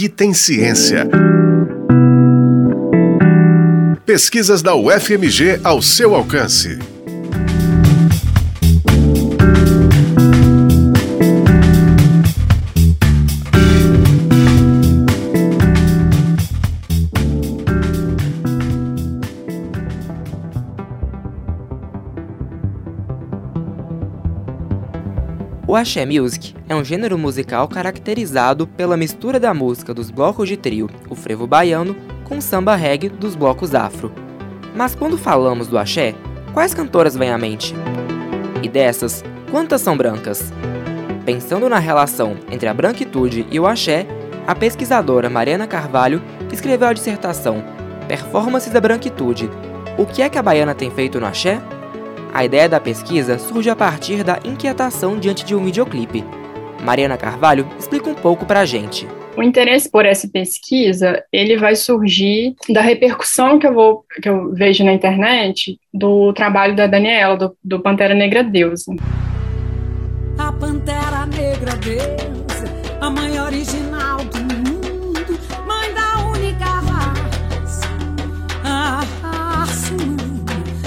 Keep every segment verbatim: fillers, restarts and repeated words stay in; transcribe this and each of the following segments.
Aqui tem ciência. Pesquisas da U F M G ao seu alcance. O axé music é um gênero musical caracterizado pela mistura da música dos blocos de trio, o frevo baiano, com o samba reggae dos blocos afro. Mas quando falamos do axé, quais cantoras vêm à mente? E dessas, quantas são brancas? Pensando na relação entre a branquitude e o axé, a pesquisadora Mariana Carvalho escreveu a dissertação Performances da Branquitude – O que é que a baiana tem feito no axé? A ideia da pesquisa surge a partir da inquietação diante de um videoclipe. Mariana Carvalho explica um pouco pra gente. O interesse por essa pesquisa, ele vai surgir da repercussão que eu, vou, que eu vejo na internet do trabalho da Daniela, do, do Pantera Negra Deusa. A Pantera Negra Deusa, a mãe original do mundo, mãe da única raça, a raça humana.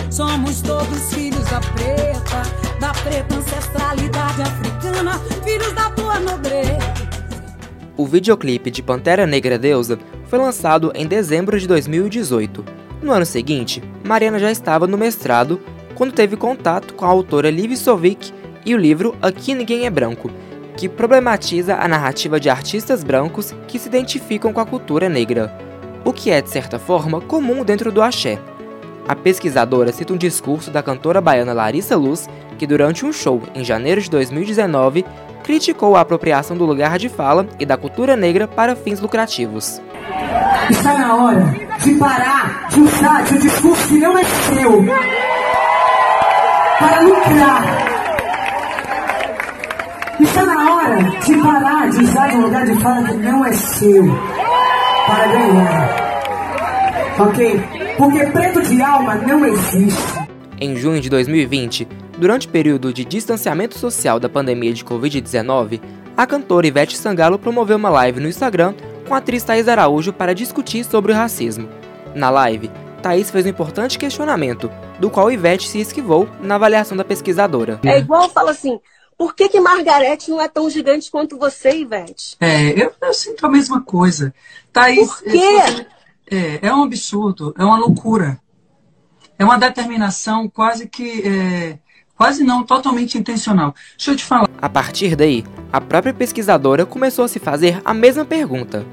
Somos todos filhos da preta, da preta ancestralidade africana, filhos da tua nobreza. O videoclipe de Pantera Negra Deusa foi lançado em dezembro de dois mil e dezoito. No ano seguinte, Mariana já estava no mestrado, quando teve contato com a autora Liv Sovik e o livro Aqui Ninguém é Branco, que problematiza a narrativa de artistas brancos que se identificam com a cultura negra, o que é, de certa forma, comum dentro do axé. A pesquisadora cita um discurso da cantora baiana Larissa Luz, que durante um show em janeiro de dois mil e dezenove, criticou a apropriação do lugar de fala e da cultura negra para fins lucrativos. Está na hora de parar de usar de um discurso que não é seu para lucrar. Está na hora de parar de usar de um lugar de fala que não é seu para ganhar. Ok? Porque preto de alma não existe. Em junho de dois mil e vinte, durante o período de distanciamento social da pandemia de covid dezenove, a cantora Ivete Sangalo promoveu uma live no Instagram com a atriz Thaís Araújo para discutir sobre o racismo. Na live, Thaís fez um importante questionamento, do qual Ivete se esquivou na avaliação da pesquisadora. É igual fala assim, por que que Margareth não é tão gigante quanto você, Ivete? É, eu, eu sinto a mesma coisa. Thaís, por quê? É, é um absurdo, é uma loucura. É uma determinação quase que... É, quase não, totalmente intencional. Deixa eu te falar. A partir daí, a própria pesquisadora começou a se fazer a mesma pergunta.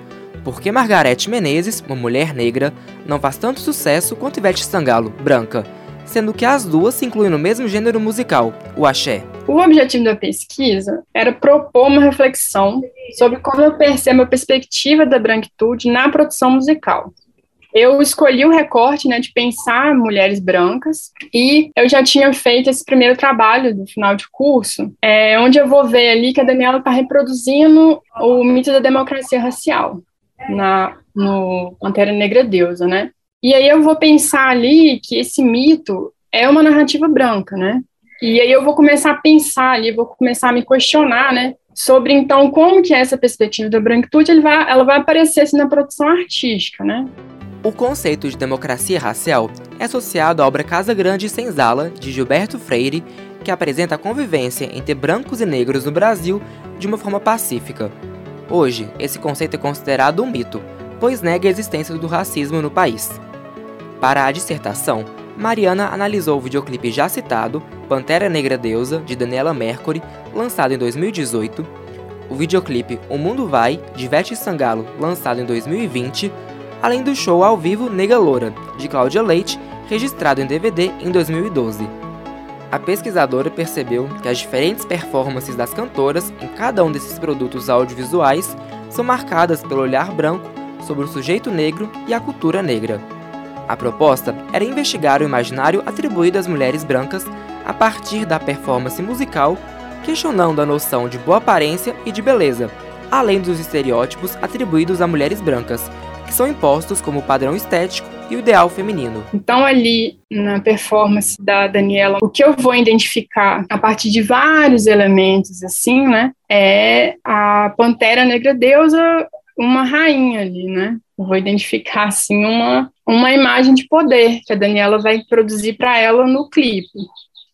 Por que Margareth Menezes, uma mulher negra, não faz tanto sucesso quanto Ivete Sangalo, branca? Sendo que as duas se incluem no mesmo gênero musical, o axé. O objetivo da pesquisa era propor uma reflexão sobre como eu percebo a perspectiva da branquitude na produção musical. Eu escolhi o recorte, né, de pensar mulheres brancas, e eu já tinha feito esse primeiro trabalho do final de curso, é, onde eu vou ver ali que a Daniela está reproduzindo o mito da democracia racial na, no Pantera Negra Deusa, né? E aí eu vou pensar ali que esse mito é uma narrativa branca, né? E aí eu vou começar a pensar ali, vou começar a me questionar, né? Sobre, então, como que é essa perspectiva da branquitude, ele vai, ela vai aparecer assim, na produção artística, né? O conceito de democracia racial é associado à obra Casa Grande e Senzala, de Gilberto Freire, que apresenta a convivência entre brancos e negros no Brasil de uma forma pacífica. Hoje, esse conceito é considerado um mito, pois nega a existência do racismo no país. Para a dissertação, Mariana analisou o videoclipe já citado, Pantera Negra Deusa, de Daniela Mercury, lançado em dois mil e dezoito, o videoclipe O Mundo Vai, de Ivete Sangalo, lançado em dois mil e vinte, além do show ao vivo Negalora, de Cláudia Leite, registrado em D V D em dois mil e doze. A pesquisadora percebeu que as diferentes performances das cantoras em cada um desses produtos audiovisuais são marcadas pelo olhar branco sobre o sujeito negro e a cultura negra. A proposta era investigar o imaginário atribuído às mulheres brancas a partir da performance musical, questionando a noção de boa aparência e de beleza, além dos estereótipos atribuídos a mulheres brancas, que são impostos como padrão estético e o ideal feminino. Então, ali na performance da Daniela, o que eu vou identificar a partir de vários elementos, assim, né, é a Pantera Negra Deusa, uma rainha ali, né? Eu vou identificar, assim, uma, uma imagem de poder que a Daniela vai produzir para ela no clipe.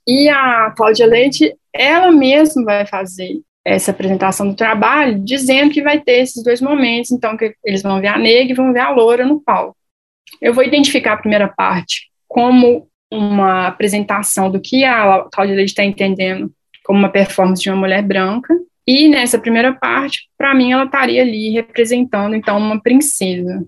E a Cláudia Leite, ela mesma vai fazer essa apresentação do trabalho, dizendo que vai ter esses dois momentos, então que eles vão ver a negra e vão ver a loura no palco. Eu vou identificar a primeira parte como uma apresentação do que a Cláudia Leite está entendendo como uma performance de uma mulher branca, e nessa primeira parte, para mim, ela estaria ali representando, então, uma princesa.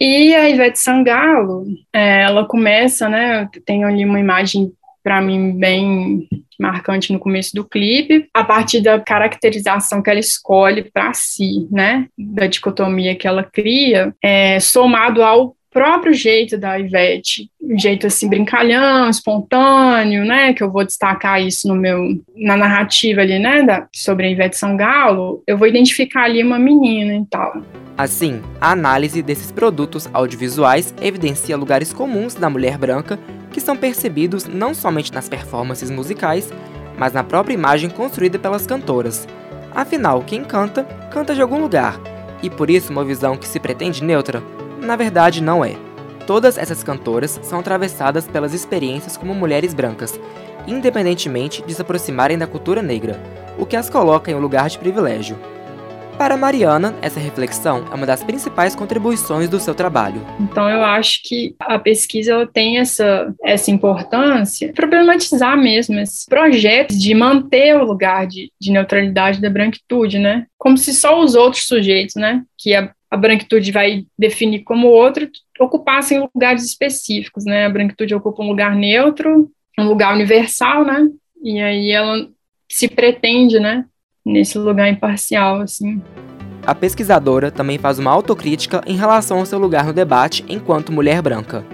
E a Ivete Sangalo, ela começa, né, tem ali uma imagem, para mim, bem marcante no começo do clipe, a partir da caracterização que ela escolhe para si, né, da dicotomia que ela cria, é, somado ao próprio jeito da Ivete, um jeito assim brincalhão, espontâneo, né, que eu vou destacar isso no meu, na narrativa ali, né, da, sobre a Ivete Sangalo, eu vou identificar ali uma menina e tal. Assim, a análise desses produtos audiovisuais evidencia lugares comuns da mulher branca que são percebidos não somente nas performances musicais, mas na própria imagem construída pelas cantoras. Afinal, quem canta, canta de algum lugar, e por isso uma visão que se pretende neutra, na verdade não é. Todas essas cantoras são atravessadas pelas experiências como mulheres brancas, independentemente de se aproximarem da cultura negra, o que as coloca em um lugar de privilégio. Para Mariana, essa reflexão é uma das principais contribuições do seu trabalho. Então, eu acho que a pesquisa ela tem essa, essa importância, problematizar mesmo esses projetos de manter o lugar de, de neutralidade da branquitude, né? Como se só os outros sujeitos, né, que a, a branquitude vai definir como outro, ocupassem lugares específicos, né? A branquitude ocupa um lugar neutro, um lugar universal, né? E aí ela se pretende, né, nesse lugar imparcial, assim. A pesquisadora também faz uma autocrítica em relação ao seu lugar no debate enquanto mulher branca.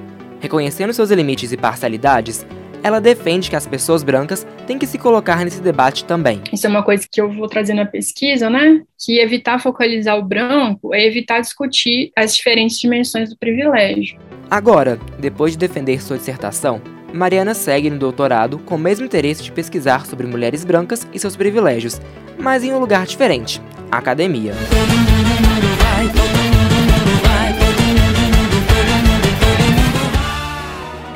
Reconhecendo seus limites e parcialidades, ela defende que as pessoas brancas têm que se colocar nesse debate também. Isso é uma coisa que eu vou trazer na pesquisa, né? Que evitar focalizar o branco é evitar discutir as diferentes dimensões do privilégio. Agora, depois de defender sua dissertação, Mariana segue no doutorado com o mesmo interesse de pesquisar sobre mulheres brancas e seus privilégios, mas em um lugar diferente, a academia.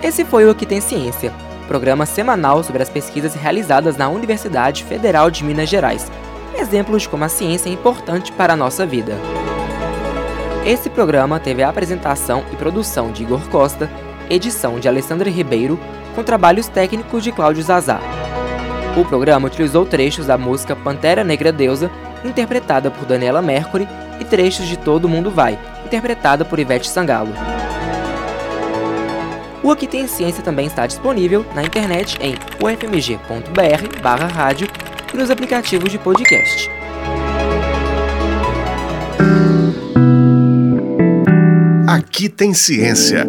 Esse foi o Aqui Tem Ciência, programa semanal sobre as pesquisas realizadas na Universidade Federal de Minas Gerais, exemplos de como a ciência é importante para a nossa vida. Esse programa teve a apresentação e produção de Igor Costa, edição de Alessandra Ribeiro, com trabalhos técnicos de Cláudio Zazá. O programa utilizou trechos da música Pantera Negra Deusa, interpretada por Daniela Mercury, e trechos de Todo Mundo Vai, interpretada por Ivete Sangalo. O Aqui Tem Ciência também está disponível na internet em u f m g ponto b r barra rádio e nos aplicativos de podcast. Aqui Tem Ciência.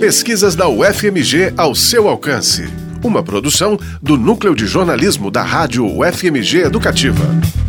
Pesquisas da U F M G ao seu alcance. Uma produção do Núcleo de Jornalismo da Rádio U F M G Educativa.